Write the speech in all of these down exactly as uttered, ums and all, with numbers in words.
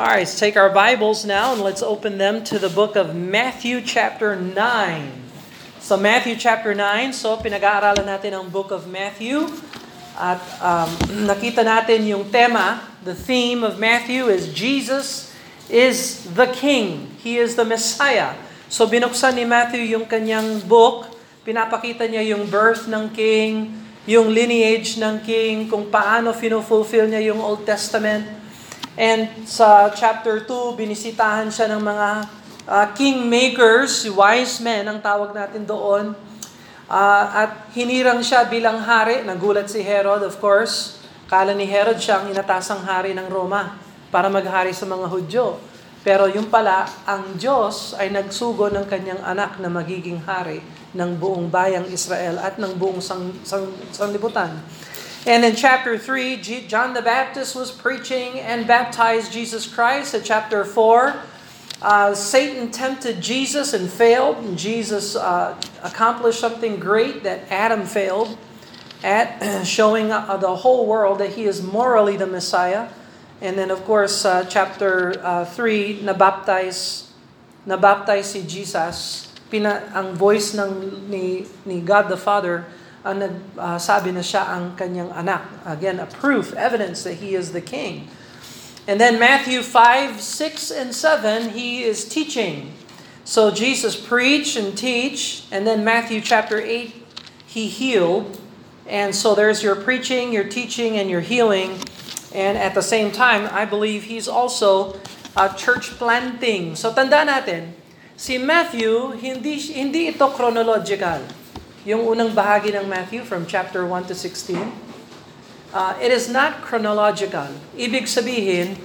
All right, let's take our Bibles now and let's open them to the book of Matthew chapter nine. So Matthew chapter nine, so pinag-aaralan natin ang book of Matthew. At um, nakita natin yung tema, the theme of Matthew is Jesus is the King. He is the Messiah. So binuksan ni Matthew yung kanyang book, pinapakita niya yung birth ng King, yung lineage ng King, kung paano fino-fulfill niya yung Old Testament. And sa chapter two, binisitahan siya ng mga uh, kingmakers, wise men ang tawag natin doon. Uh, at hinirang siya bilang hari. Nagulat si Herod, of course. Kala ni Herod siya ang inatasang hari ng Roma para maghari sa mga Hudyo. Pero yung pala, ang Diyos ay nagsugo ng kanyang anak na magiging hari ng buong bayang Israel at ng buong sang, sang, sanlibutan. And in chapter three, John the Baptist was preaching and baptized Jesus Christ. In chapter four, uh, Satan tempted Jesus and failed. And Jesus uh, accomplished something great that Adam failed at, showing uh, the whole world that he is morally the Messiah. And then, of course, uh, chapter uh, three, nabaptize, nabaptize si Jesus. Pina, ang voice ng, ni, ni God the Father, ang nagsabi na siya ang kanyang anak. Again, a proof, evidence that he is the king. And then Matthew five, six, and seven, he is teaching. So Jesus preached and teach. And then Matthew chapter eight, he healed. And so there's your preaching, your teaching, and your healing. And at the same time, I believe he's also a church planting. So tandaan natin, si Matthew, hindi, hindi ito chronological. Yung unang bahagi ng Matthew from chapter one to sixteen, uh, it is not chronological. Ibig sabihin,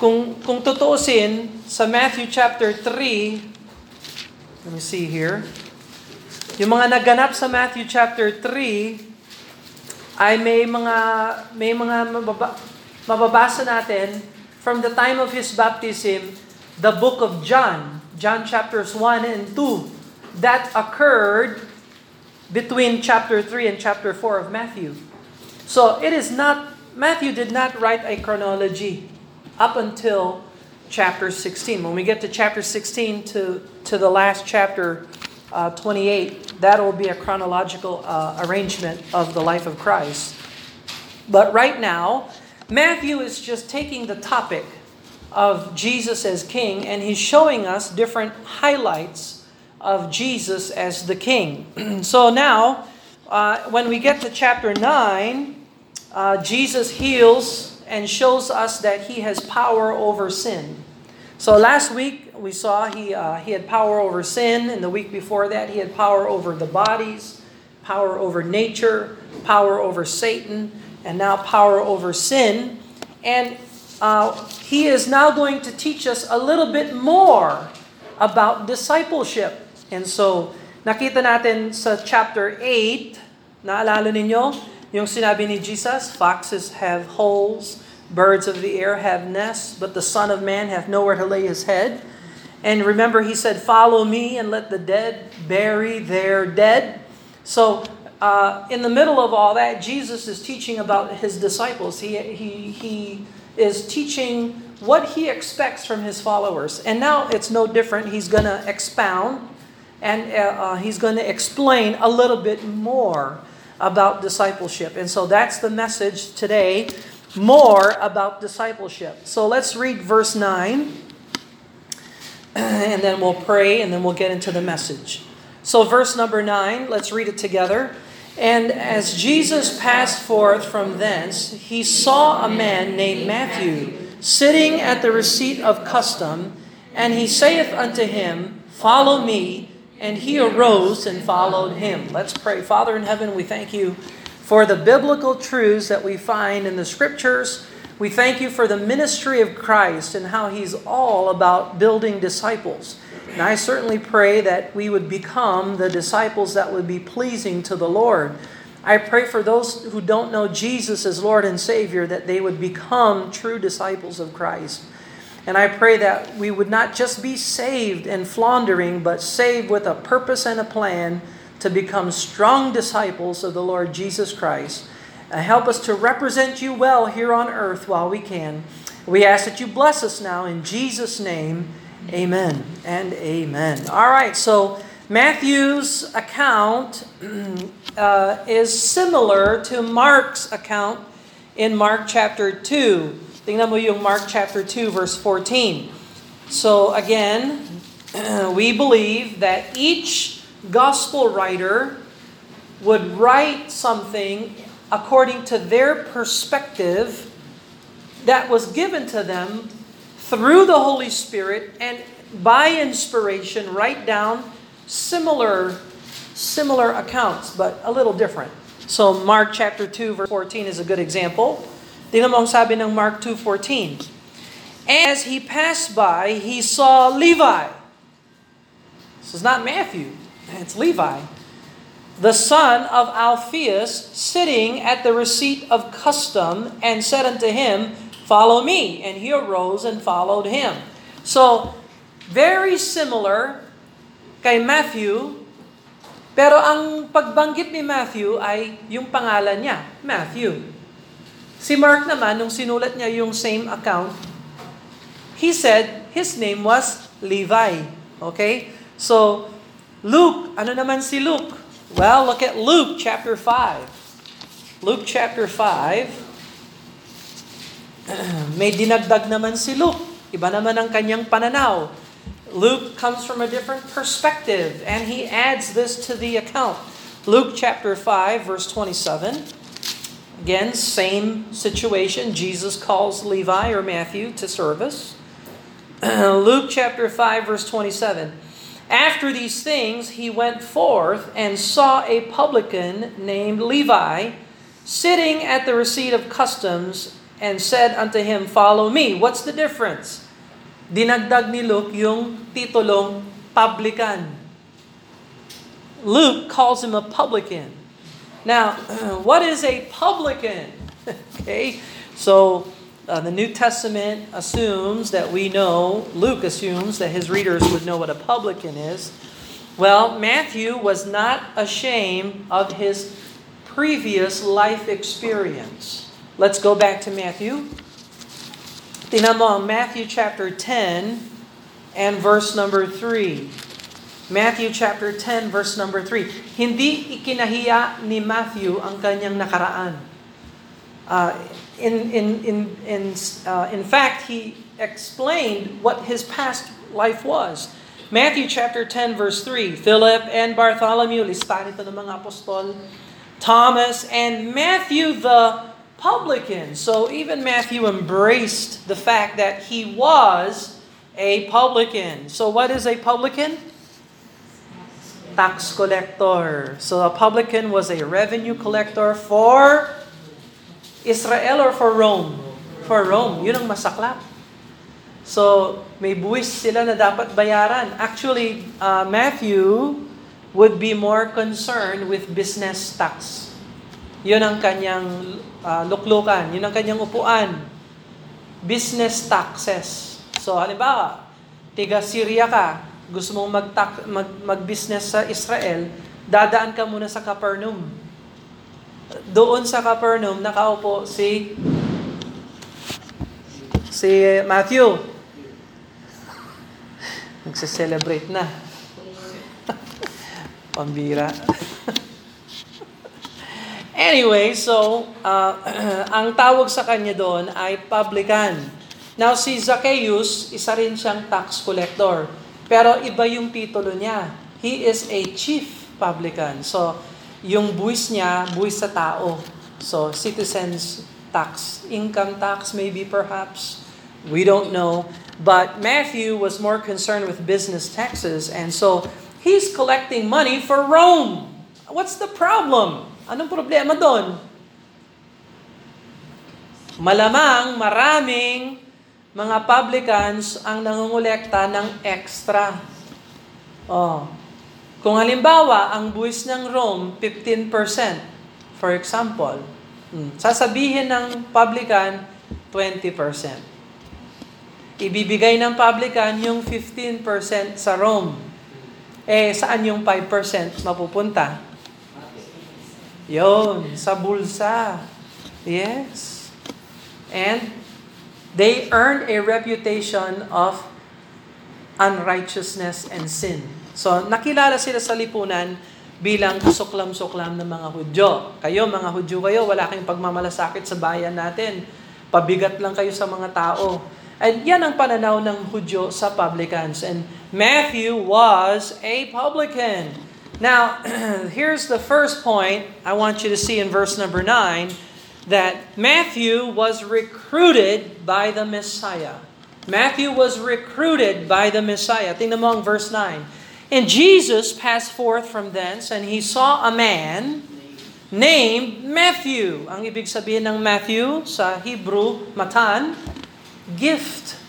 kung kung tutuusin sa Matthew chapter three, let me see here, yung mga naganap sa Matthew chapter three ay may mga may mga mababa, mababasa natin from the time of his baptism, the book of John, John chapters one and two that occurred between chapter three and chapter four of Matthew. So it is not, Matthew did not write a chronology up until chapter sixteen. When we get to chapter sixteen to, to the last chapter, uh, twenty-eight, that will be a chronological uh, arrangement of the life of Christ. But right now, Matthew is just taking the topic of Jesus as king, and he's showing us different highlights of Jesus as the king. So now, uh, when we get to chapter nine, uh, Jesus heals and shows us that he has power over sin. So last week, we saw he, uh, he had power over sin, and the week before that, he had power over the bodies, power over nature, power over Satan, and now power over sin. And uh, he is now going to teach us a little bit more about discipleship. And so, nakita natin sa chapter eight, naalala ninyo, yung sinabi ni Jesus, foxes have holes, birds of the air have nests, but the Son of Man hath nowhere to lay his head. And remember, he said, follow me and let the dead bury their dead. So, uh, in the middle of all that, Jesus is teaching about his disciples. He, he, he is teaching what he expects from his followers. And now it's no different. He's going to expound. And uh, he's going to explain a little bit more about discipleship. And so that's the message today, more about discipleship. So let's read verse nine, and then we'll pray, and then we'll get into the message. So verse number nine, let's read it together. And as Jesus passed forth from thence, he saw a man named Matthew sitting at the receipt of custom, and he saith unto him, Follow me. And he arose and followed him. Let's pray. Father in heaven, we thank you for the biblical truths that we find in the scriptures. We thank you for the ministry of Christ and how he's all about building disciples. And I certainly pray that we would become the disciples that would be pleasing to the Lord. I pray for those who don't know Jesus as Lord and Savior that they would become true disciples of Christ. And I pray that we would not just be saved and floundering, but saved with a purpose and a plan to become strong disciples of the Lord Jesus Christ. Uh, help us to represent you well here on earth while we can. We ask that you bless us now in Jesus' name. Amen and amen. All right, so Matthew's account uh, is similar to Mark's account in Mark chapter two. Tingnan mo yung Mark chapter two verse fourteen. So again, we believe that each gospel writer would write something according to their perspective that was given to them through the Holy Spirit and by inspiration, write down similar similar accounts, but a little different. So Mark chapter two, verse fourteen is a good example. Tingnan mo ang sabi ng Mark two fourteen. As he passed by, he saw Levi. This is not Matthew, it's Levi. The son of Alphaeus, sitting at the receipt of custom, and said unto him, Follow me. And he arose and followed him. So, very similar kay Matthew, pero ang pagbanggit ni Matthew ay yung pangalan niya, Matthew. Si Mark naman, nung sinulat niya yung same account, he said his name was Levi. Okay? So, Luke, ano naman si Luke? Well, look at Luke chapter five. Luke chapter five. May dinagdag naman si Luke. Iba naman ang kanyang pananaw. Luke comes from a different perspective, and he adds this to the account. Luke chapter five, verse twenty-seven. Again, same situation. Jesus calls Levi or Matthew to service. Luke chapter five, verse twenty-seven. After these things, he went forth and saw a publican named Levi sitting at the receipt of customs and said unto him, Follow me. What's the difference? Dinagdag ni Luke yung titulong publican. Luke calls him a publican. Now, what is a publican? Okay, so uh, the New Testament assumes that we know, Luke assumes that his readers would know what a publican is. Well, Matthew was not ashamed of his previous life experience. Let's go back to Matthew. Tingnan mo ang Matthew chapter ten and verse number three. Matthew chapter ten, verse number three. Hindi ikinahiya ni Matthew ang kanyang nakaraan. Uh, in in in in uh, in fact, he explained what his past life was. Matthew chapter ten, verse three. Philip and Bartholomew, listahan ito ng mga apostol. Thomas and Matthew the publican. So even Matthew embraced the fact that he was a publican. So what is a publican? Tax collector. So a publican was a revenue collector for Israel or for Rome? For Rome. Yun ang masaklap. So may buwis sila na dapat bayaran. Actually, uh, Matthew would be more concerned with business tax. Yun ang kanyang uh, luklukan. Yun ang kanyang upuan. Business taxes. So halimbawa, tiga Syria ka, gusto mong mag-tax, mag, mag-business sa Israel, dadaan ka muna sa Capernaum. Doon sa Capernaum, nakaupo si si Matthew. Nagse-celebrate na. Pambira. Anyway, so, uh, ang tawag sa kanya doon ay publican. Now, si Zacchaeus, isa rin siyang tax collector. Pero iba yung titulo niya. He is a chief publican. So, yung buwis niya, buwis sa tao. So, citizens tax, income tax maybe perhaps. We don't know. But Matthew was more concerned with business taxes. And so, he's collecting money for Rome. What's the problem? Anong problema doon? Malamang maraming mga publicans ang nangungulekta ng extra. Oh. Kung halimbawa, ang buwis ng Rome, fifteen percent. For example, sasabihin ng publican, twenty percent. Ibibigay ng publican yung fifteen percent sa Rome. Eh, saan yung five percent mapupunta? Yun, sa bulsa. Yes. And They earned a reputation of unrighteousness and sin. So, nakilala sila sa lipunan bilang suklam-suklam ng mga Hudyo. Kayo, mga Hudyo kayo, wala kayong pagmamalasakit sa bayan natin. Pabigat lang kayo sa mga tao. And yan ang pananaw ng Hudyo sa publicans. And Matthew was a publican. Now, here's the first point I want you to see in verse number nine. That Matthew was recruited by the Messiah. Matthew was recruited by the Messiah. Tingnan mo ang verse nine. And Jesus passed forth from thence, and he saw a man named Matthew. Ang ibig sabihin ng Matthew sa Hebrew, matan, gift,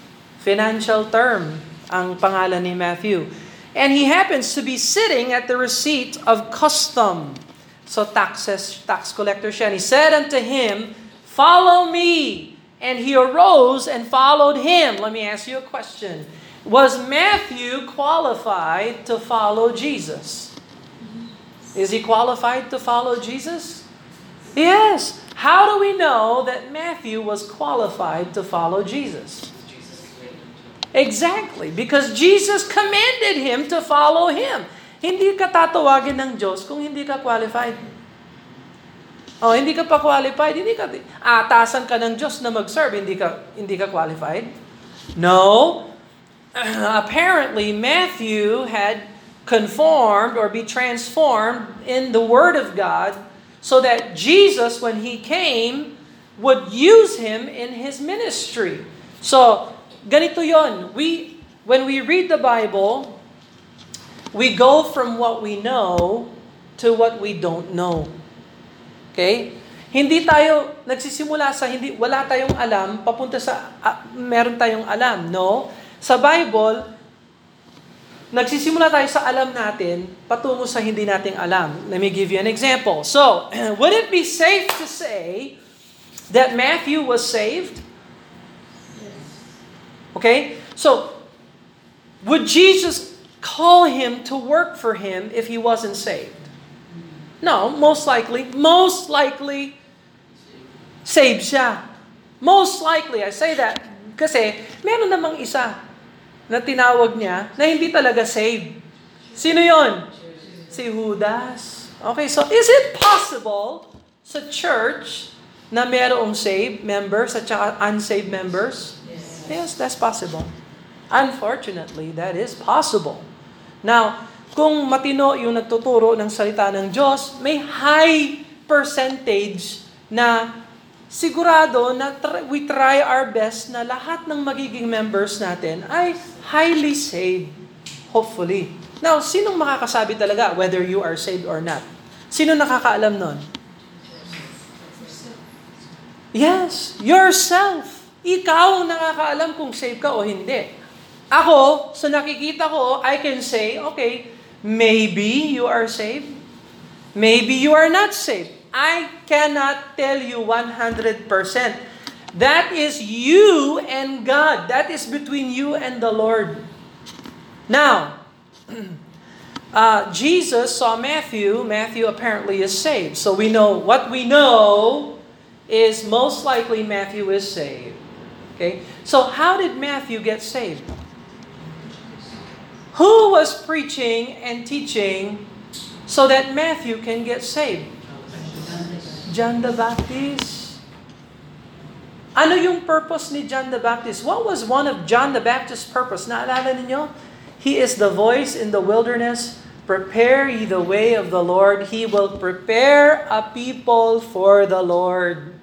financial term, ang pangalan ni Matthew. And he happens to be sitting at the receipt of custom. So taxes, tax collector siya. And he said unto him, "Follow me." And he arose and followed him. Let me ask you a question. Was Matthew qualified to follow Jesus? Is he qualified to follow Jesus? Yes. How do we know that Matthew was qualified to follow Jesus? Exactly. Because Jesus commanded him to follow him. Hindi ka tatawagin ng Diyos kung hindi ka qualified. O, hindi ka pa qualified, hindi ka aatasan ka ng Diyos na mag-serve, hindi ka hindi ka qualified. No. Apparently Matthew had conformed or be transformed in the Word of God so that Jesus when he came would use him in his ministry. So, ganito 'yon. We when we read the Bible, we go from what we know to what we don't know. Okay? Hindi tayo nagsisimula sa hindi wala tayong alam papunta sa uh, meron tayong alam, no? Sa Bible, nagsisimula tayo sa alam natin patungo sa hindi nating alam. Let me give you an example. So, would it be safe to say that Matthew was saved? Okay? So, would Jesus call him to work for him if he wasn't saved? No, most likely, most likely, saved siya. Most likely, I say that kasi meron namang isa na tinawag niya na hindi talaga saved. Sino yon? Si Judas. Okay, so is it possible sa church na merong saved members at unsaved members? Yes. Yes, that's possible. Unfortunately, that is possible. Now, kung matino yung nagtuturo ng salita ng Diyos, may high percentage na sigurado na try, we try our best na lahat ng magiging members natin ay highly saved, hopefully. Now, sinong makakasabi talaga whether you are saved or not? Sino nakakaalam nun? Yes, yourself. Ikaw ang nakakaalam kung saved ka o hindi. Ako, so nakikita ko, I can say, okay, maybe you are saved. Maybe you are not saved. I cannot tell you one hundred percent. That is you and God. That is between you and the Lord. Now, uh, Jesus saw Matthew. Matthew apparently is saved. So we know, what we know is most likely Matthew is saved. Okay? So how did Matthew get saved? Who was preaching and teaching so that Matthew can get saved? John the Baptist. Ano yung purpose ni John the Baptist? What was one of John the Baptist's purpose? Naalala ninyo? He is the voice in the wilderness. Prepare ye the way of the Lord. He will prepare a people for the Lord.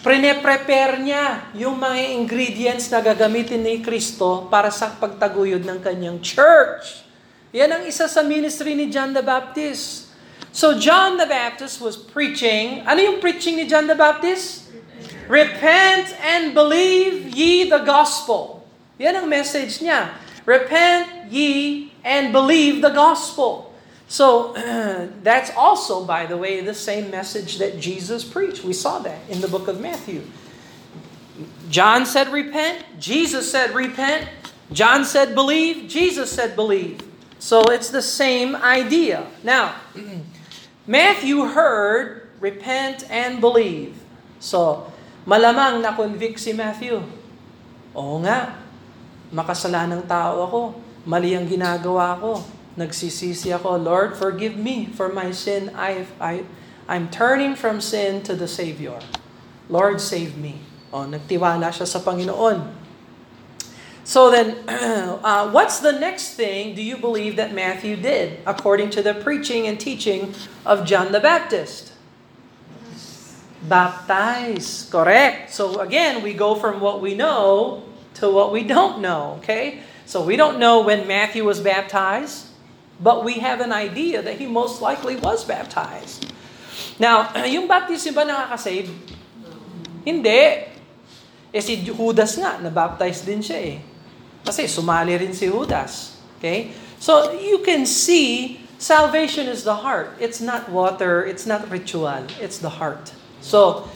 Prine-prepare niya yung mga ingredients na gagamitin ni Kristo para sa pagtaguyod ng kanyang church. Yan ang isa sa ministry ni John the Baptist. So John the Baptist was preaching. Ano yung preaching ni John the Baptist? Repent and believe ye the gospel. Yan ang message niya. Repent ye and believe the gospel. So, that's also, by the way, the same message that Jesus preached. We saw that in the book of Matthew. John said, repent. Jesus said, repent. John said, believe. Jesus said, believe. So, it's the same idea. Now, Matthew heard, repent and believe. So, malamang na-convict si Matthew. Oo nga, makasalanang tao ako. Mali ang ginagawa ko. Nagsisisi ako. Lord, forgive me for my sin. I, I, I'm turning from sin to the Savior. Lord, save me. O, nagtiwala siya sa Panginoon. So then, uh, what's the next thing do you believe that Matthew did according to the preaching and teaching of John the Baptist? Baptize. Correct. So again, we go from what we know to what we don't know. Okay? So we don't know when Matthew was baptized, but we have an idea that he most likely was baptized. Now, yung baptism ba nakakasave? Hindi. Eh si Judas nga, nabaptize din siya eh. Kasi sumali rin si Judas. Okay? So you can see salvation is the heart. It's not water, it's not ritual, it's the heart. So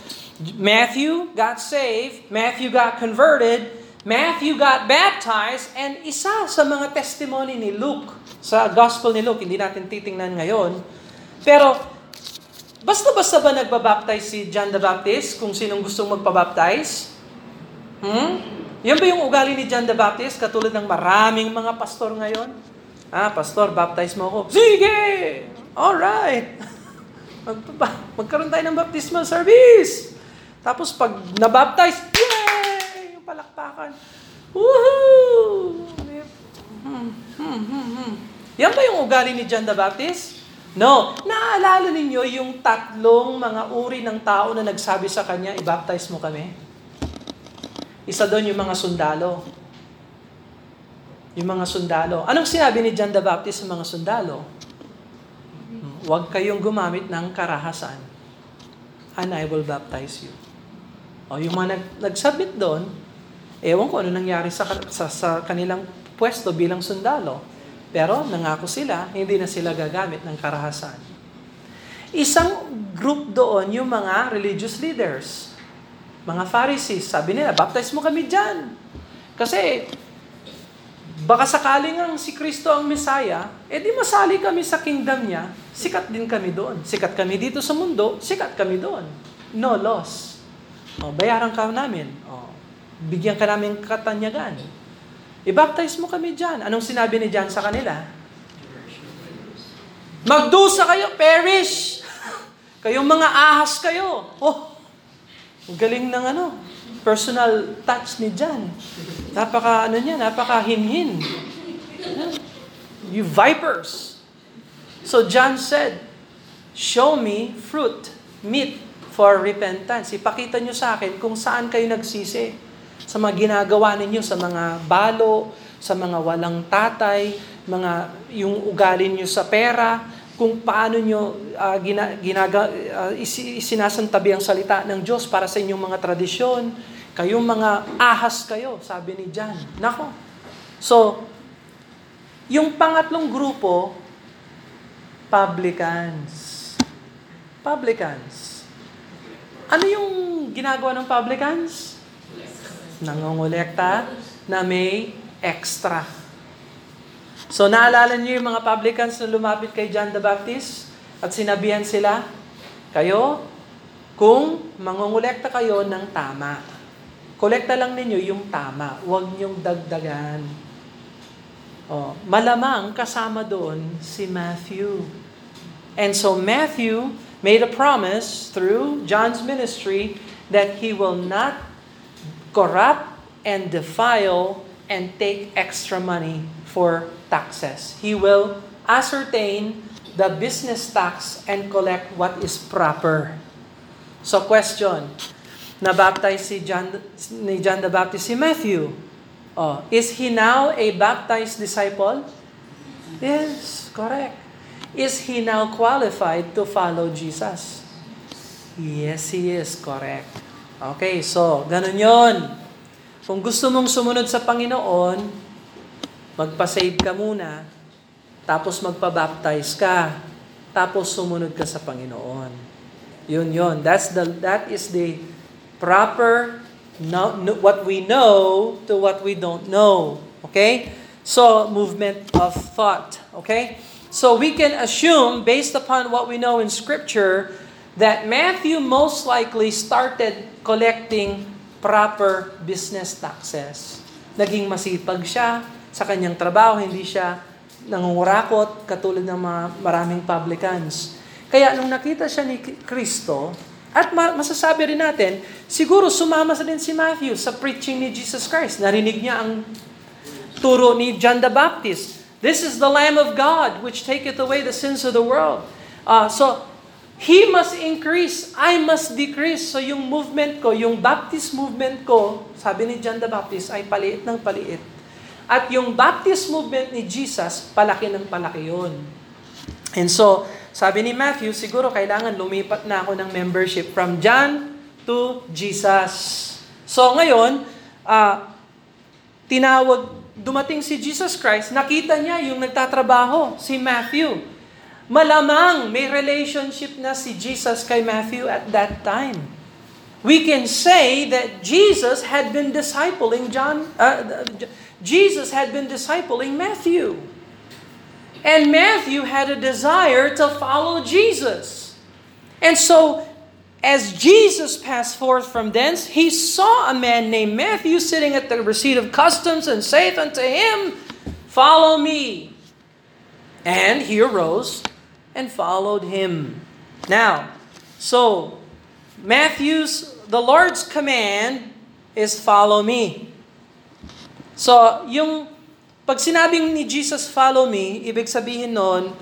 Matthew got saved, Matthew got converted, Matthew got baptized, and isa sa mga testimony ni Luke, sa gospel ni Luke, hindi natin titingnan ngayon. Pero basta-basta ba nagbabaptize si John the Baptist kung sinong gustong magpabaptize? Hmm? Yan ba yung ugali ni John the Baptist katulad ng maraming mga pastor ngayon? Ah, pastor, baptize mo ako. Sige! Alright! Magkaroon tayo ng baptismal service! Tapos pag nabaptize, yay! Yung palakpakan. Woohoo! Hmm, hmm, hmm, hmm. Yan ba yung ugali ni John the Baptist? No. Naalala ninyo yung tatlong mga uri ng tao na nagsabi sa kanya, i-baptize mo kami? Isa doon yung mga sundalo. Yung mga sundalo. Anong sinabi ni John the Baptist sa mga sundalo? Huwag kayong gumamit ng karahasan. And I will baptize you. O yung mga nag- nagsubmit doon, ewan ko ano nangyari sa, sa, sa kanilang pwesto bilang sundalo. Pero nangako sila, hindi na sila gagamit ng karahasan. Isang group doon yung mga religious leaders. Mga Pharisees, sabi nila, baptize mo kami dyan. Kasi, baka sakaling ang si Kristo ang Messiah, eh di masali kami sa kingdom niya, sikat din kami doon. Sikat kami dito sa mundo, sikat kami doon. No loss. O, bayaran ka namin. O, bigyan ka namin katanyagan. I-baptize mo kami dyan. Anong sinabi ni John sa kanila? Magdusa kayo, perish! Kayong mga ahas kayo. Oh, galing ng ano, personal touch ni John. Napaka ano niya, napaka hinhin. You vipers. So John said, show me fruit, meat for repentance. Ipakita niyo sa akin kung saan kayo nagsisi sa mga ginagawa ninyo, sa mga balo, sa mga walang tatay, mga yung ugali niyo sa pera, kung paano nyo uh, gina, ginaga, uh, isi, sinasantabi ang salita ng Diyos para sa inyong mga tradisyon. Kayong mga ahas kayo, sabi ni John. Nako. So, yung pangatlong grupo, publicans. Publicans. Ano yung ginagawa ng publicans? Nangongolekta na may extra. So naalala niyo yung mga publicans na lumapit kay John the Baptist at sinabihan sila, kayo, kung mangongolekta kayo ng tama, kolekta lang ninyo yung tama, huwag niyong dagdagan. Oh, malamang kasama doon si Matthew. And so Matthew made a promise through John's ministry that he will not corrupt and defile and take extra money for taxes. He will ascertain the business tax and collect what is proper. So question, nabaptize si John, ni John the Baptist si Matthew. Oh, is he now a baptized disciple? Yes, correct. Is he now qualified to follow Jesus? Yes, he is, correct. Okay, so ganun yun. Kung gusto mong sumunod sa Panginoon, magpa-save ka muna, tapos magpa-baptize ka, tapos sumunod ka sa Panginoon. Yun yun. That's the that is the proper no, no, what we know to what we don't know. Okay? So movement of thought. Okay? So we can assume based upon what we know in Scripture that Matthew most likely started collecting proper business taxes. Naging masipag siya sa kanyang trabaho, hindi siya nangungurakot katulad ng mga maraming publicans. Kaya nung nakita siya ni Kristo, at masasabi rin natin, siguro sumama sa din si Matthew sa preaching ni Jesus Christ. Narinig niya ang turo ni John the Baptist. This is the Lamb of God which taketh away the sins of the world. Uh, so, he must increase, I must decrease. So yung movement ko, yung Baptist movement ko, sabi ni John the Baptist, ay paliit ng paliit. At yung Baptist movement ni Jesus, palaki ng palaki yun. And so, sabi ni Matthew, siguro kailangan lumipat na ako ng membership from John to Jesus. So ngayon, uh, tinawag, dumating si Jesus Christ, nakita niya yung nagtatrabaho, si Matthew. Malamang may relationship na si Jesus kay Matthew at that time. We can say that Jesus had been discipling John, uh, Jesus had been discipling Matthew. And Matthew had a desire to follow Jesus. And so, as Jesus passed forth from thence, he saw a man named Matthew sitting at the receipt of customs and saith unto him, Follow me. And he arose and followed him. Now, so, Matthew's, the Lord's command is follow me. So, yung pag sinabing ni Jesus, follow me, ibig sabihin nun,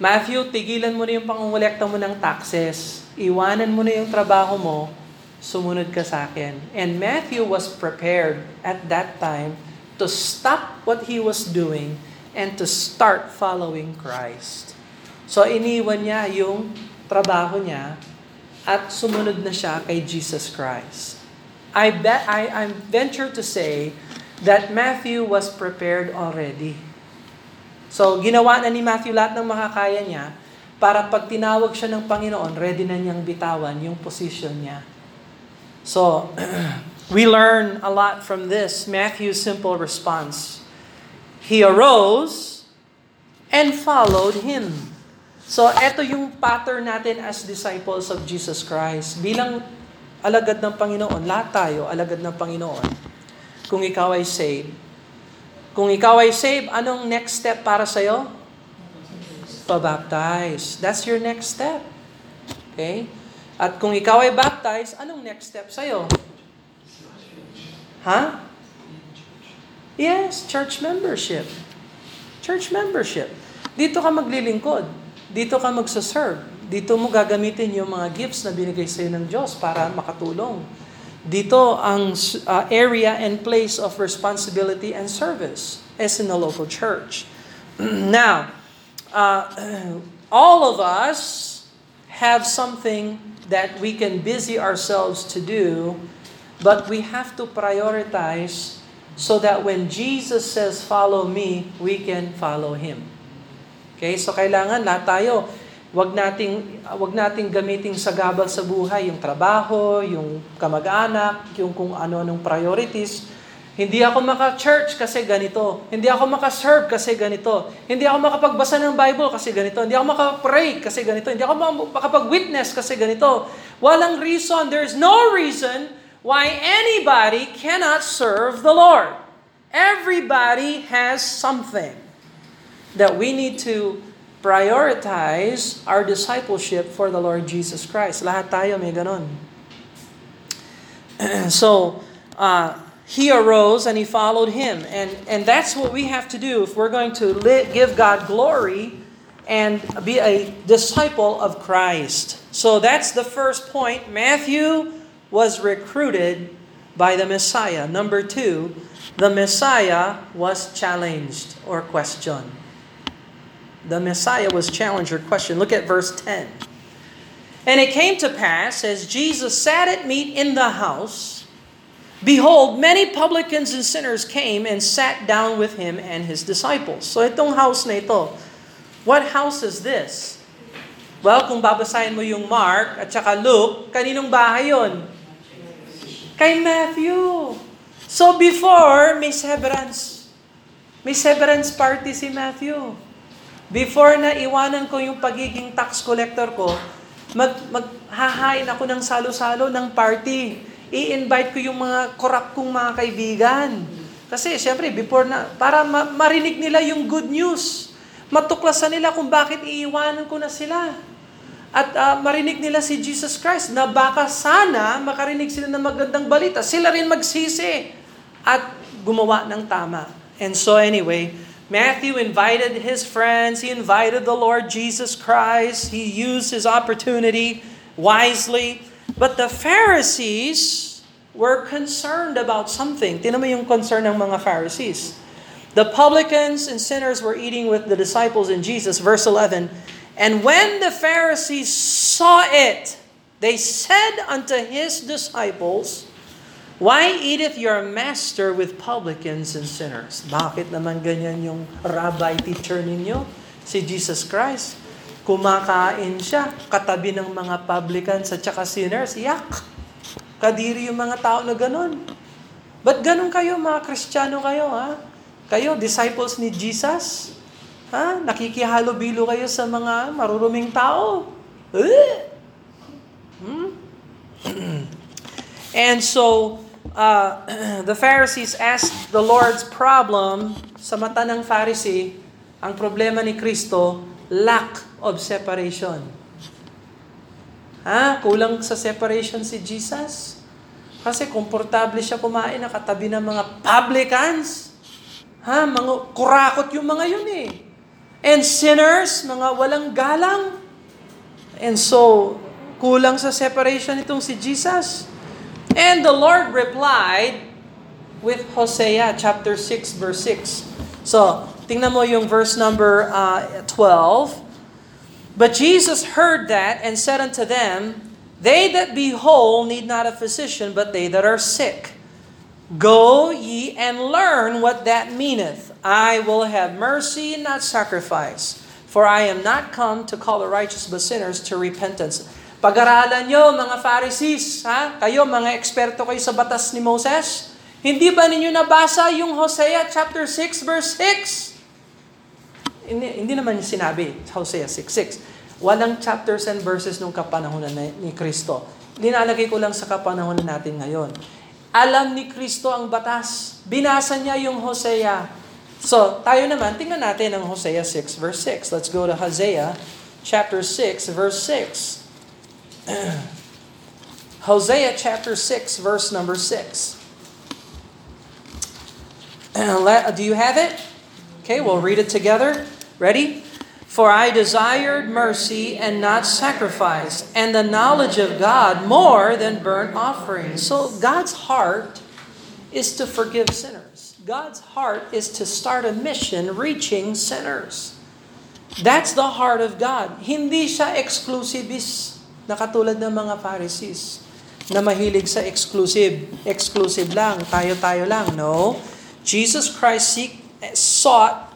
Matthew, tigilan mo na yung pangungulekta mo ng taxes, iwanan mo na yung trabaho mo, sumunod ka sa akin. And Matthew was prepared at that time to stop what he was doing and to start following Christ. So iniwan niya yung trabaho niya at sumunod na siya kay Jesus Christ. I bet, I, I venture to say, that Matthew was prepared already. So, ginawa na ni Matthew lahat ng makakaya niya para pag tinawag siya ng Panginoon, ready na niyang bitawan yung position niya. So, we learn a lot from this, Matthew's simple response. He arose and followed him. So, eto yung pattern natin as disciples of Jesus Christ. Bilang alagad ng Panginoon, lahat tayo alagad ng Panginoon. Kung ikaw ay saved. Kung ikaw ay saved, anong next step para sa'yo? Pabaptize. That's your next step. Okay? At kung ikaw ay baptized, anong next step sa'yo? Huh? Yes, church membership. Church membership. Dito ka maglilingkod. Dito ka magsaserve. Dito mo gagamitin yung mga gifts na binigay sa'yo ng Diyos para makatulong. Dito ang uh, area and place of responsibility and service as in the local church. Now, uh, all of us have something that we can busy ourselves to do, but we have to prioritize so that when Jesus says, follow me, we can follow Him. Okay, so kailangan lahat tayo, Wag nating wag nating gamitin sa gabal sa buhay yung trabaho, yung kamag-anak, yung kung ano-anong priorities. Hindi ako maka-church kasi ganito. Hindi ako maka-serve kasi ganito. Hindi ako makapagbasa ng Bible kasi ganito. Hindi ako maka-pray kasi ganito. Hindi ako makapag-witness kasi ganito. Walang reason, there's no reason why anybody cannot serve the Lord. Everybody has something that we need to prioritize our discipleship for the Lord Jesus Christ. Lahat tayo may ganon. So, uh, he arose and he followed him. And, and that's what we have to do if we're going to li- give God glory and be a disciple of Christ. So that's the first point. Matthew was recruited by the Messiah. Number two, the Messiah was challenged or questioned. The Messiah was challenged or questioned. Look at verse ten. And it came to pass, as Jesus sat at meat in the house, behold, many publicans and sinners came and sat down with him and his disciples. So itong house na ito, what house is this? Well, kung babasahin mo yung Mark at saka Luke, kaninong bahay yun? Kay Matthew. So before, may severance. May severance party si Matthew. Before na iwanan ko yung pagiging tax collector ko, mag, maghahain ako ng salo-salo ng party. i-invite ko yung mga corrupt kong mga kaibigan. Kasi syempre, before na, para ma- marinig nila yung good news. Matuklasan nila kung bakit iiwanan ko na sila. At uh, marinig nila si Jesus Christ na baka sana makarinig sila ng magandang balita. Sila rin magsisi at gumawa ng tama. And so anyway, Matthew invited his friends. He invited the Lord Jesus Christ. He used his opportunity wisely. But the Pharisees were concerned about something. Tingnan mo yung concern ng mga Pharisees. The publicans and sinners were eating with the disciples and Jesus. Verse eleven, and when the Pharisees saw it, they said unto his disciples, why eateth your master with publicans and sinners? Bakit naman ganyan yung rabbi teacher ninyo? Si Jesus Christ. Kumakain siya katabi ng mga publicans at saka sinners. Yak! Kadiri yung mga tao na ganun. Ba't ganun kayo, mga Kristiyano kayo, ha? Kayo, disciples ni Jesus? Ha? Nakikihalo-bilo kayo sa mga maruruming tao. Hmm? And so, uh, the Pharisees asked the Lord's problem. Sa mata ng Pharisee, ang problema ni Kristo, lack of separation. Ha? Kulang sa separation si Jesus? Kasi komportable siya kumain na katabi ng mga publicans. Ha? Mga kurakot yung mga yun eh. And sinners, mga walang galang. And so, kulang sa separation itong si Jesus. And the Lord replied with Hosea chapter six verse six. So, tingnan mo yung verse number uh, twelve. But Jesus heard that and said unto them, they that be whole need not a physician, but they that are sick. Go ye and learn what that meaneth. I will have mercy, not sacrifice. For I am not come to call the righteous but sinners to repentance. Pag-aralan nyo, mga Pharisees, ha? Kayo, mga eksperto kayo sa batas ni Moses. Hindi ba ninyo nabasa yung Hosea chapter six verse six? Hindi, hindi naman sinabi, Hosea six six. Walang chapters and verses nung kapanahonan ni Kristo. Linalagay ko lang sa kapanahonan natin ngayon. Alam ni Kristo ang batas. Binasa niya yung Hosea. So, tayo naman, tingnan natin ang Hosea six verse six. Let's go to Hosea chapter six verse six. Hosea chapter six verse number six. Do you have it? Okay, we'll read it together. Ready? For I desired mercy and not sacrifice, and the knowledge of God more than burnt offerings. So God's heart is to forgive sinners. God's heart is to start a mission reaching sinners. That's the heart of God. Hindi siya exclusivist na katulad ng mga Pharisees na mahilig sa exclusive. Exclusive lang, tayo-tayo lang. No, Jesus Christ seek, sought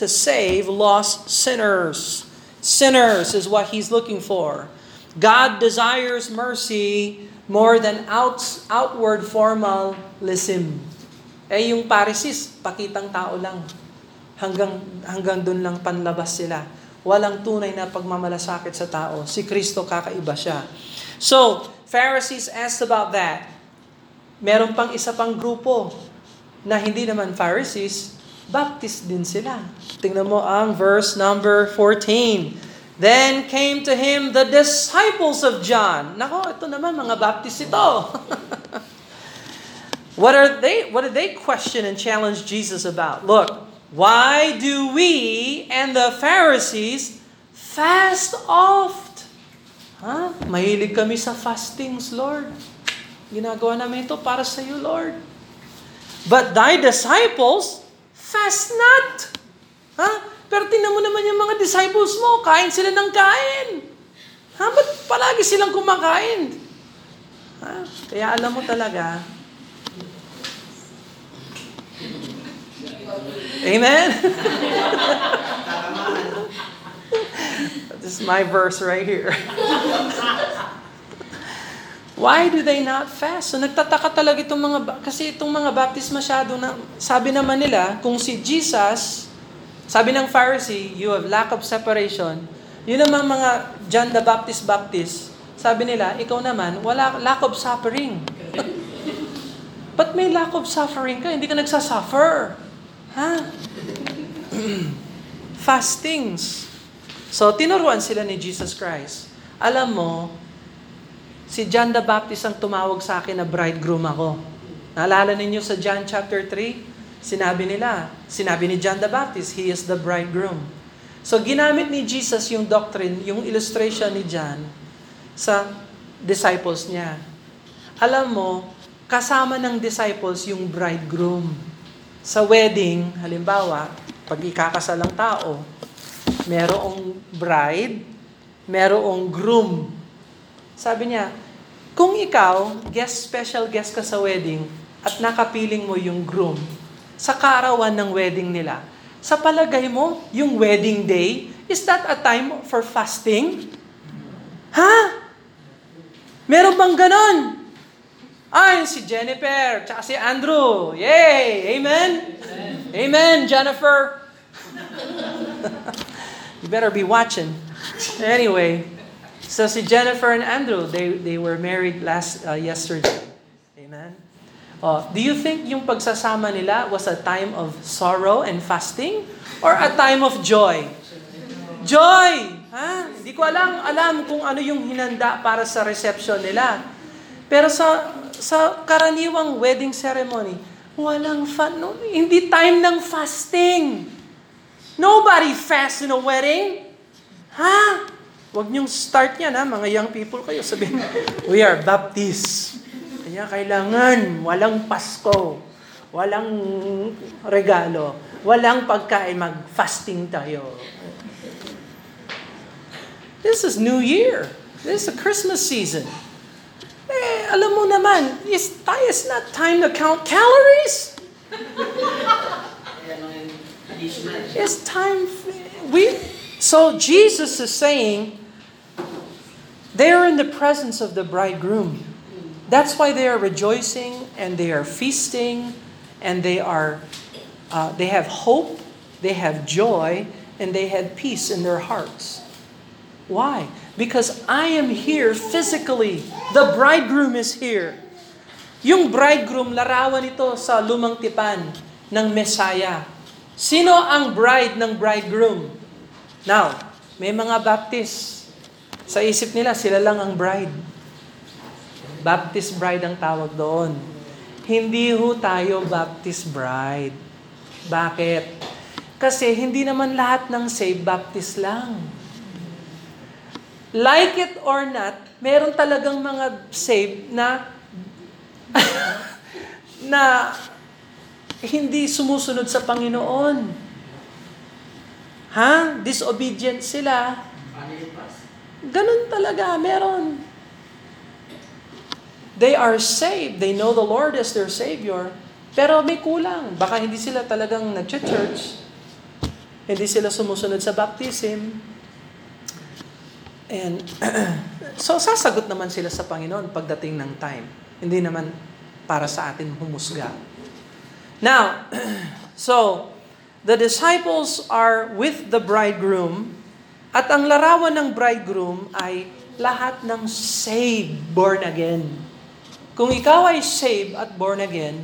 to save lost sinners. Sinners is what he's looking for. God desires mercy more than out, outward formalism. Eh yung Pharisees, pakitang tao lang. Hanggang, hanggang dun lang panlabas sila. Walang tunay na pagmamalasakit sa tao. Si Kristo kakaiba siya. So, Pharisees asked about that. Meron pang isa pang grupo na hindi naman Pharisees, Baptist din sila. Tingnan mo ang verse number fourteen. Then came to him the disciples of John. Nako, ito naman mga Baptist ito. What are they? What did they question and challenge Jesus about? Look, why do we and the Pharisees fast oft? Huh? Mahilig kami sa fastings, Lord. Ginagawa namin ito para sa iyo, Lord. But thy disciples fast not. Ha? Pero tingnan mo naman yung mga disciples mo, kain sila ng kain. Ha? Ba't palagi silang kumakain? Ha? Kaya alam mo talaga. Amen? This is my verse right here. Why do they not fast? So nagtataka talaga itong mga, kasi itong mga Baptist masyado na, sabi naman nila, kung si Jesus, sabi ng Pharisee, you have lack of separation. Yun naman mga John the Baptist Baptist, sabi nila, ikaw naman, wala, lack of suffering. Ba't may lack of suffering ka? Hindi ka nagsasuffer. Ha? Fastings. So, tinuruan sila ni Jesus Christ. Alam mo, si John the Baptist ang tumawag sa akin na bridegroom ako. Naalala ninyo sa John chapter three? Sinabi nila, sinabi ni John the Baptist, he is the bridegroom. So, ginamit ni Jesus yung doctrine, yung illustration ni John sa disciples niya. Alam mo, kasama ng disciples yung bridegroom. Sa wedding, halimbawa, pag ikakasal ang tao, merong bride, merong groom. Sabi niya, kung ikaw, guest special guest ka sa wedding, at nakapiling mo yung groom, sa kaarawan ng wedding nila, sa palagay mo, yung wedding day, is that a time for fasting? Ha? Meron bang ganon? Ay, si Jennifer, tsaka si Andrew. Yay! Amen? Amen, Amen Jennifer. You better be watching. Anyway, so si Jennifer and Andrew, they they were married last uh, yesterday. Amen? Oh, do you think yung pagsasama nila was a time of sorrow and fasting? Or a time of joy? Joy! Ha? Hindi ko alam, alam kung ano yung hinanda para sa reception nila. Pero sa sa karaniwang wedding ceremony, walang fun. No, hindi time ng fasting. Nobody fasts in a wedding. Ha? Huwag niyong start yan, ha? Mga young people kayo. Sabihin, we are Baptists. Kaya kailangan walang Pasko. Walang regalo. Walang pagkain. Mag-fasting tayo. This is New Year. This is the Christmas season. Eh, alam mo naman, it's, it's not time to count calories. It's time, we, so Jesus is saying, they're in the presence of the bridegroom. That's why they are rejoicing and they are feasting and they are, uh, they have hope, they have joy, and they have peace in their hearts. Why? Because I am here physically. The bridegroom is here. Yung bridegroom, larawan ito sa lumang tipan ng Messiah. Sino ang bride ng bridegroom? Now, may mga Baptists. Sa isip nila, sila lang ang bride. Baptist bride ang tawag doon. Hindi ho tayo Baptist bride. Bakit? Kasi hindi naman lahat ng saved Baptist lang. Like it or not, meron talagang mga saved na na hindi sumusunod sa Panginoon. Ha? Disobedient sila. Ganun talaga, meron. They are saved. They know the Lord as their Savior. Pero may kulang. Baka hindi sila talagang nag-church. Hindi sila sumusunod sa baptism. And so sasagot naman sila sa Panginoon pagdating ng time. Hindi naman para sa atin humusga. Now, so the disciples are with the bridegroom at ang larawan ng bridegroom ay lahat ng saved, born again. Kung ikaw ay saved at born again,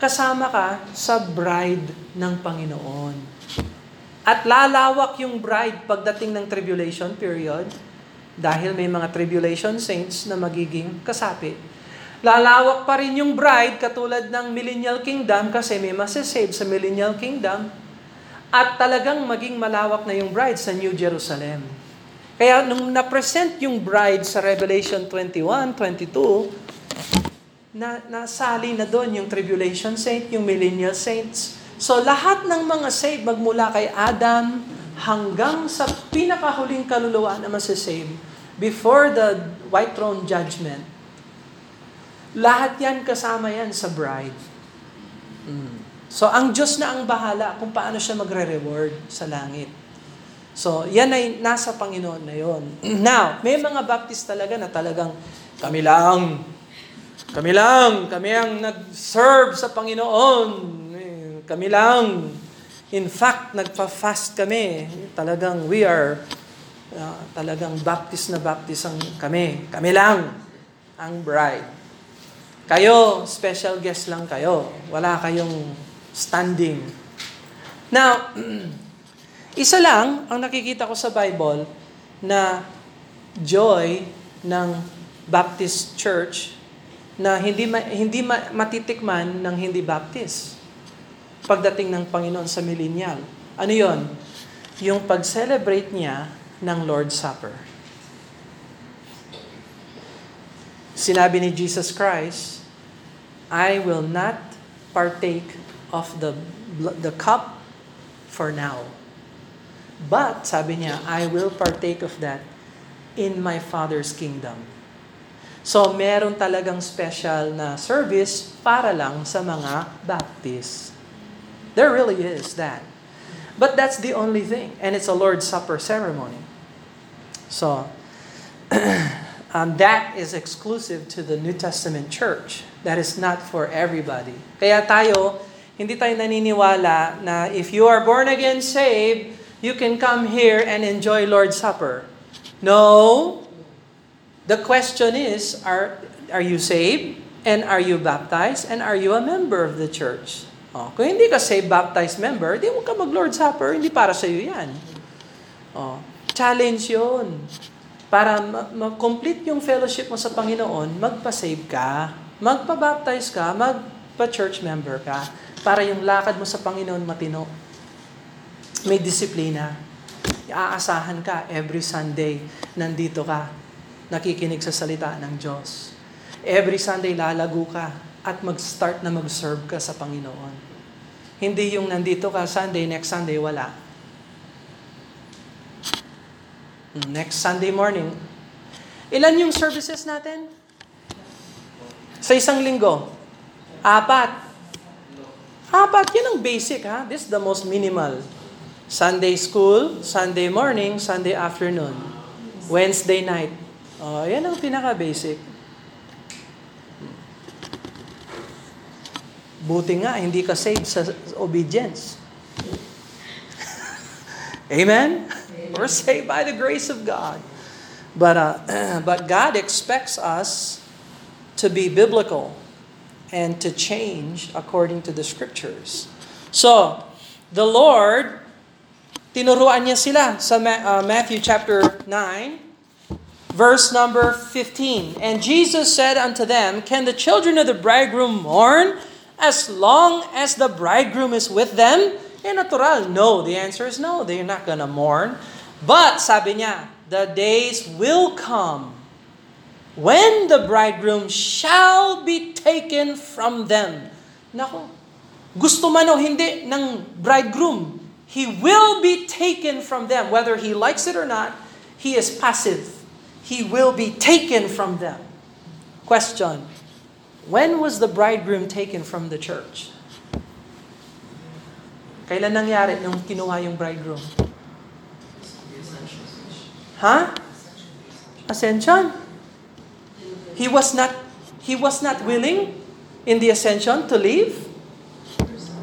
kasama ka sa bride ng Panginoon. At lalawak yung bride pagdating ng tribulation period, dahil may mga tribulation saints na magiging kasapi. Lalawak pa rin yung bride katulad ng millennial kingdom kasi may masasave sa millennial kingdom. At talagang maging malawak na yung bride sa New Jerusalem. Kaya nung na-present yung bride sa Revelation twenty-one, twenty-two, na, nasali na doon yung tribulation saint, yung millennial saints. So lahat ng mga saved magmula kay Adam hanggang sa pinakahuling kaluluwa na masasave before the white throne judgment. Lahat yan kasama yan sa bride. Mm. So ang Diyos na ang bahala kung paano siya magre-reward sa langit. So yan ay nasa Panginoon na yon. Now, may mga Baptist talaga na talagang kami lang, kami lang, kami ang nag-serve sa Panginoon. Kami lang. In fact, nagpa-fast kami. Talagang we are, uh, talagang Baptist na Baptist ang kami. Kami lang ang bride. Kayo, special guest lang kayo. Wala kayong standing. Now, isa lang ang nakikita ko sa Bible na joy ng Baptist Church na hindi hindi matitikman ng hindi Baptist pagdating ng Panginoon sa millennial. Ano yon? Yung pag-celebrate niya ng Lord's Supper. Sinabi ni Jesus Christ, I will not partake of the the cup for now. But, sabi niya, I will partake of that in my Father's kingdom. So, meron talagang special na service para lang sa mga Baptists. There really is that. But that's the only thing. And it's a Lord's Supper ceremony. So, Um, that is exclusive to the New Testament church. That is not for everybody. Kaya tayo, hindi tayo naniniwala na if you are born again saved, you can come here and enjoy Lord's Supper. No. The question is, are are you saved? And are you baptized? And are you a member of the church? Oh, kung hindi ka saved, baptized member, di mo ka mag-Lord's Supper. Hindi para sa iyo yan. Oh, challenge yun. Para mag-complete yung fellowship mo sa Panginoon, magpa-save ka, magpa-baptize ka, magpa-church member ka, para yung lakad mo sa Panginoon matino. May disiplina. Aasahan ka every Sunday, nandito ka, nakikinig sa salita ng Diyos. Every Sunday lalago ka at mag-start na mag-serve ka sa Panginoon. Hindi yung nandito ka Sunday, next Sunday wala. Next Sunday morning. Ilan yung services natin? Sa isang linggo? Apat. Apat, yan ang basic ha. This is the most minimal. Sunday school, Sunday morning, Sunday afternoon, Wednesday night. Oh, yan ang pinaka-basic. Buti nga, hindi ka saved sa obedience. Amen? We're saved by the grace of God. But uh, but God expects us to be biblical and to change according to the scriptures. So, the Lord, tinuruan niya sila sa Ma- uh, Matthew chapter nine, verse number fifteen. And Jesus said unto them, Can the children of the bridegroom mourn as long as the bridegroom is with them? Eh, natural. No, the answer is no. They're not gonna mourn. But, sabi niya, the days will come when the bridegroom shall be taken from them. Nako, gusto man o hindi ng bridegroom, he will be taken from them. Whether he likes it or not, he is passive. He will be taken from them. Question, when was the bridegroom taken from the church? Kailan nangyari nung kinuha yung bridegroom? Ha? Ascension. He was not he was not willing in the ascension to leave.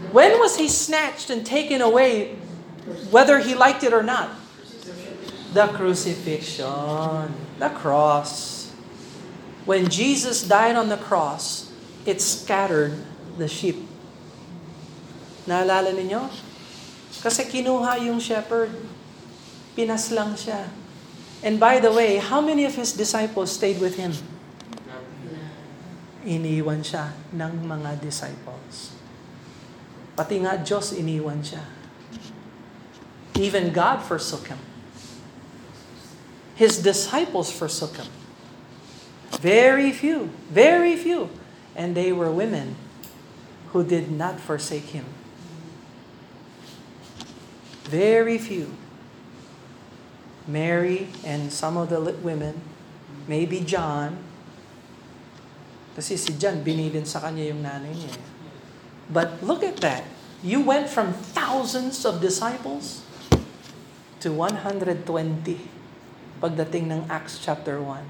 When was he snatched and taken away, whether he liked it or not? The crucifixion, the cross. When Jesus died on the cross, it scattered the sheep. Naalala ninyo? Kasi kinuha yung shepherd. Pinaslang siya. And by the way, how many of his disciples stayed with him? Iniwan siya ng mga disciples. Pati nga Diyos, iniwan siya. Even God forsook him. His disciples forsook him. Very few, very few. And they were women who did not forsake him. Very few. Mary and some of the women, maybe John, kasi si John, binilin sa kanya yung nanay niya. But look at that. You went from thousands of disciples to one hundred twenty pagdating ng Acts chapter one.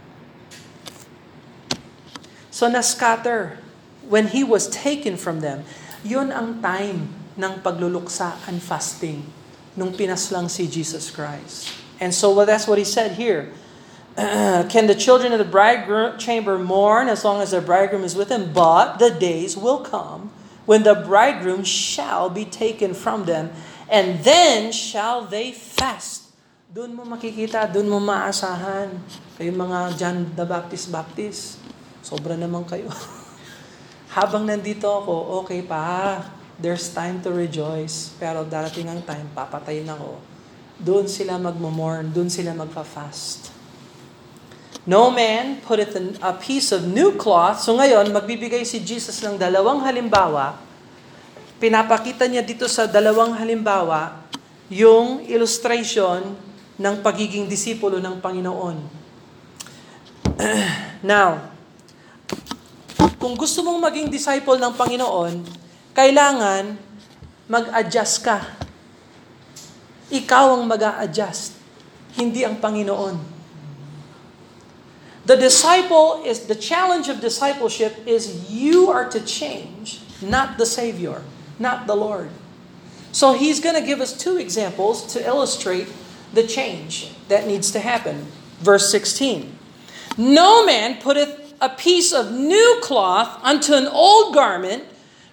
So na-scatter when he was taken from them. Yun ang time ng pagluluksa and fasting nung pinaslang si Jesus Christ. And so well, that's what he said here. Can the children of the bridegroom chamber mourn as long as their bridegroom is with them? But the days will come when the bridegroom shall be taken from them, and then shall they fast. Doon mo makikita, doon mo maasahan. Kayong mga John the Baptist Baptist, sobra naman kayo. Habang nandito ako, okay pa, there's time to rejoice. Pero darating ang time, papatayin ako. Doon sila magmamorn, doon sila magpa-fast. No man putteth a piece of new cloth. So ngayon, magbibigay si Jesus ng dalawang halimbawa. Pinapakita niya dito sa dalawang halimbawa yung illustration ng pagiging disipulo ng Panginoon. Now, kung gusto mong maging disciple ng Panginoon, kailangan mag-adjust ka. Ikaw ang mag-a-adjust, hindi ang Panginoon. The disciple is the challenge of discipleship is you are to change, not the Savior, not the Lord. So he's going to give us two examples to illustrate the change that needs to happen. Verse sixteen. No man putteth a piece of new cloth unto an old garment,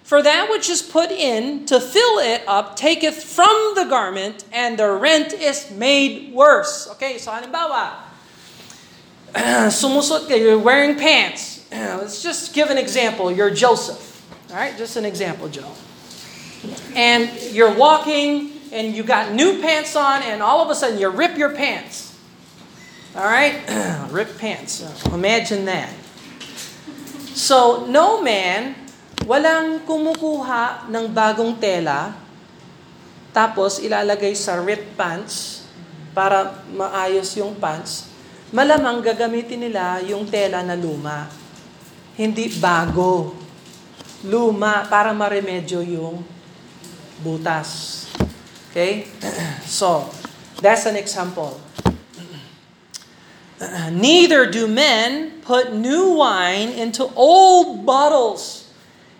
for that which is put in to fill it up taketh from the garment, and the rent is made worse. Okay, so halimbawa, sumusot kayo, you're wearing pants. Let's just give an example. You're Joseph. All right, just an example, Joe. And you're walking, and you got new pants on, and all of a sudden you rip your pants. All right? Rip pants. Imagine that. So, no man, walang kumukuha ng bagong tela, tapos ilalagay sa rip pants para maayos yung pants. Malamang gagamitin nila yung tela na luma. Hindi bago. Luma para maremedyo yung butas. Okay? So, that's an example. Neither do men put new wine into old bottles.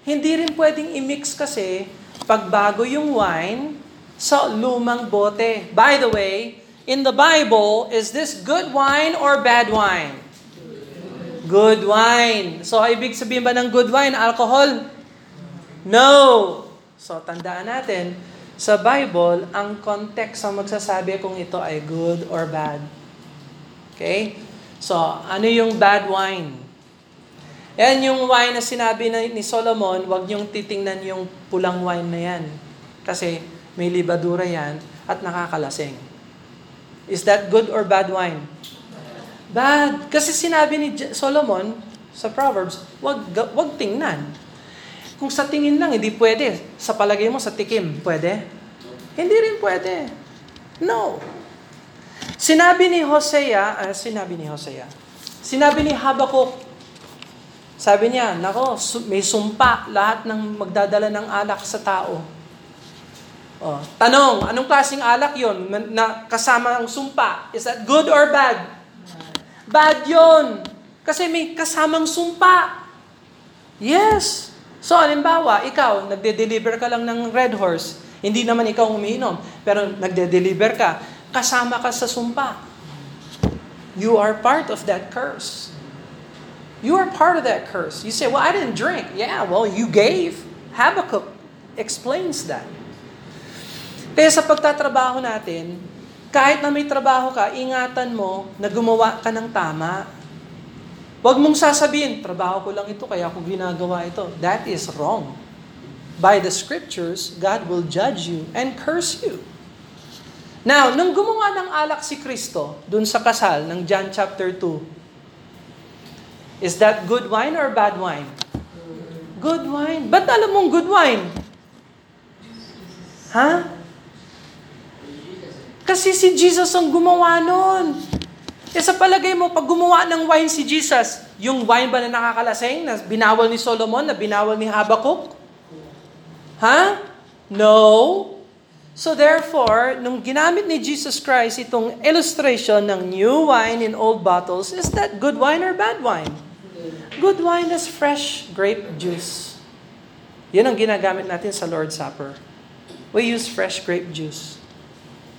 Hindi rin pwedeng i-mix kasi pagbago yung wine sa lumang bote. By the way, in the Bible, is this good wine or bad wine? Good wine. So, ibig sabihin ba ng good wine, alcohol? No. So, tandaan natin, sa Bible, ang context ang magsasabi kung ito ay good or bad. Okay? So, ano yung bad wine? Yan yung wine na sinabi ni Solomon, huwag niyong titingnan yung pulang wine na yan. Kasi may libadura yan at nakakalasing. Is that good or bad wine? Bad. Kasi sinabi ni Solomon sa Proverbs, huwag, huwag tingnan. Kung sa tingin lang, hindi pwede. Sa palagay mo, sa tikim, pwede? Hindi rin pwede. No. Sinabi ni Hosea, uh, sinabi ni Hosea, sinabi ni Habakkuk, sabi niya, nako, may sumpa lahat ng magdadala ng alak sa tao. Oh, tanong, anong klaseng alak yon na kasama ang sumpa? Is that good or bad? Bad yon. Kasi may kasamang sumpa. Yes. So, halimbawa, ikaw, nagde-deliver ka lang ng Red Horse. Hindi naman ikaw umiinom, pero nagde-deliver ka. Kasama ka sa sumpa. You are part of that curse. You are part of that curse. You say, well, I didn't drink. Yeah, well, you gave. Habakkuk explains that. Kaya sa pagtatrabaho natin, kahit na may trabaho ka, ingatan mo na gumawa ka ng tama. Huwag mong sasabihin, trabaho ko lang ito, kaya ako ginagawa ito. That is wrong. By the scriptures, God will judge you and curse you. Now, nung gumawa ng alak si Kristo, dun sa kasal ng John chapter two, is that good wine or bad wine? Good wine. Ba't alam mong good wine? Ha? Huh? Kasi si Jesus ang gumawa nun. E sa palagay mo, pag gumawa ng wine si Jesus, yung wine ba na nakakalasing, na binawal ni Solomon, na binawal ni Habakkuk? Ha? Huh? No. So therefore, nung ginamit ni Jesus Christ itong illustration ng new wine in old bottles, is that good wine or bad wine? Good wine is fresh grape juice. Yun ang ginagamit natin sa Lord's Supper. We use fresh grape juice.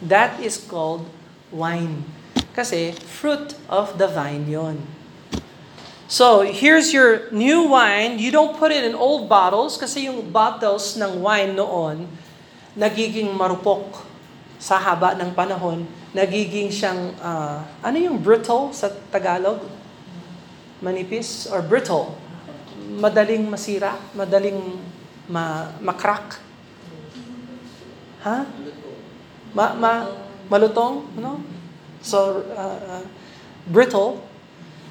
That is called wine. Kasi fruit of the vine yon. So, here's your new wine. You don't put it in old bottles kasi yung bottles ng wine noon nagiging marupok sa haba ng panahon. Nagiging siyang, uh, ano yung brittle sa Tagalog? Manipis or brittle? Madaling masira, madaling ma- makrak. Ha? Huh? Ma- ma- malutong? No? So, uh, uh, brittle.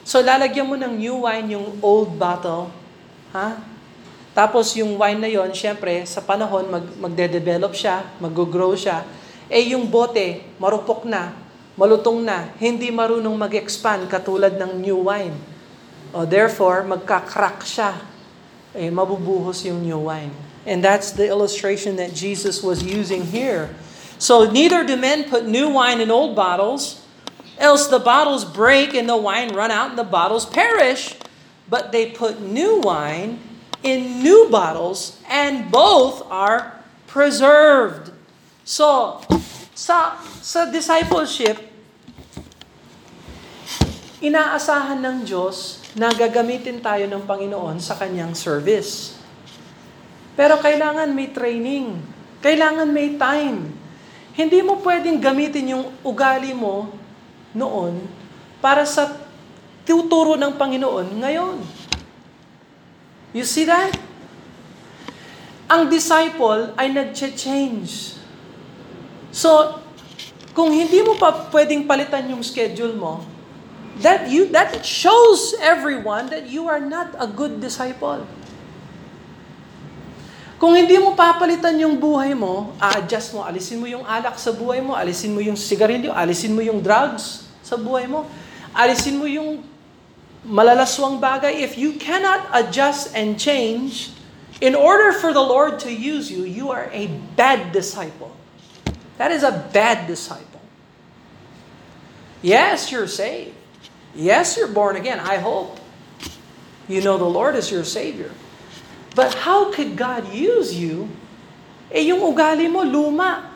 So, lalagyan mo ng new wine yung old bottle. Ha? Tapos, yung wine na yon, syempre, sa panahon, mag- magde-develop siya, mag-grow siya. Eh, yung bote, marupok na, malutong na, hindi marunong mag-expand katulad ng new wine. O, therefore, magka-crack siya. Eh, mabubuhos yung new wine. And that's the illustration that Jesus was using here. So, neither do men put new wine in old bottles, else the bottles break and the wine run out and the bottles perish. But they put new wine in new bottles and both are preserved. So, sa, sa discipleship, inaasahan ng Diyos na gagamitin tayo ng Panginoon sa kanyang service. Pero kailangan may training. Kailangan may time. Hindi mo pwedeng gamitin yung ugali mo noon para sa tuturo ng Panginoon ngayon. You see that? Ang disciple ay nag-change. So, kung hindi mo pa pwedeng palitan yung schedule mo, that you that shows everyone that you are not a good disciple. Kung hindi mo papalitan yung buhay mo, a-adjust mo, alisin mo yung alak sa buhay mo, alisin mo yung sigarilyo, alisin mo yung drugs sa buhay mo, alisin mo yung malalaswang bagay. If you cannot adjust and change, in order for the Lord to use you, you are a bad disciple. That is a bad disciple. Yes, you're saved. Yes, you're born again, I hope. You know the Lord is your Savior. But how could God use you? Eh yung ugali mo luma.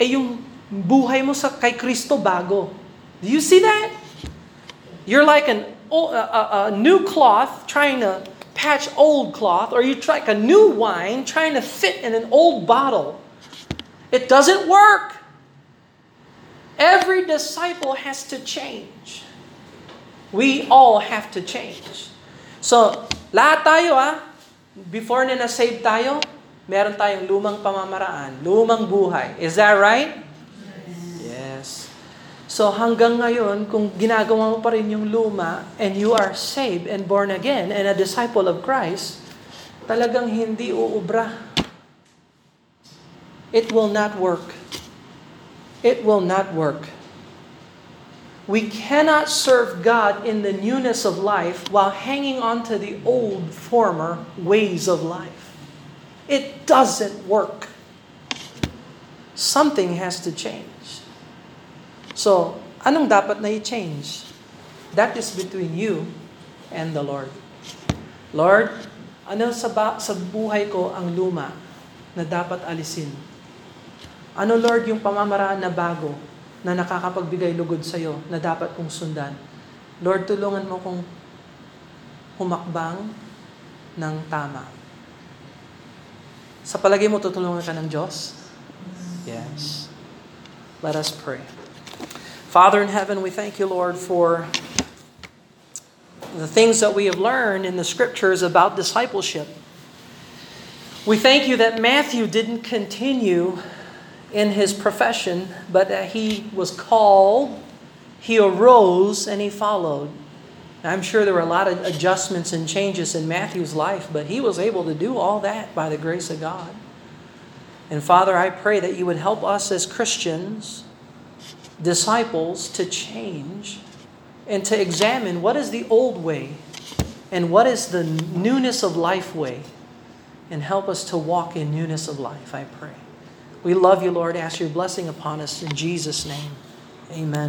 Eh yung buhay mo sa kay Kristo bago. Do you see that? You're like an old, uh, uh, new cloth trying to patch old cloth, or you're like a new wine trying to fit in an old bottle. It doesn't work. Every disciple has to change. We all have to change. So, lahat tayo ah, before na na-save tayo, meron tayong lumang pamamaraan, lumang buhay. Is that right? Yes. yes. So hanggang ngayon, kung ginagawa mo pa rin yung luma, and you are saved and born again, and a disciple of Christ, talagang hindi uubra. It will not work. It will not work. We cannot serve God in the newness of life while hanging on to the old former ways of life. It doesn't work. Something has to change. So, anong dapat na i-change? That is between you and the Lord. Lord, ano sa, ba- sa buhay ko ang luma na dapat alisin? Ano, Lord, yung pamamaraan na bago na nakakapagbigay lugod sa iyo na dapat kong sundan? Lord, tulungan mo kong humakbang ng tama. Sa palagay mo, tutulungan ka ng Diyos? Yes. Let us pray. Father in heaven, we thank you, Lord, for the things that we have learned in the scriptures about discipleship. We thank you that Matthew didn't continue in his profession, but that he was called, he arose, and he followed. I'm sure there were a lot of adjustments and changes in Matthew's life, but he was able to do all that by the grace of God. And Father, I pray that you would help us as Christians, disciples, to change and to examine what is the old way and what is the newness of life way, and help us to walk in newness of life, I pray. We love you, Lord. Ask your blessing upon us in Jesus' name. Amen.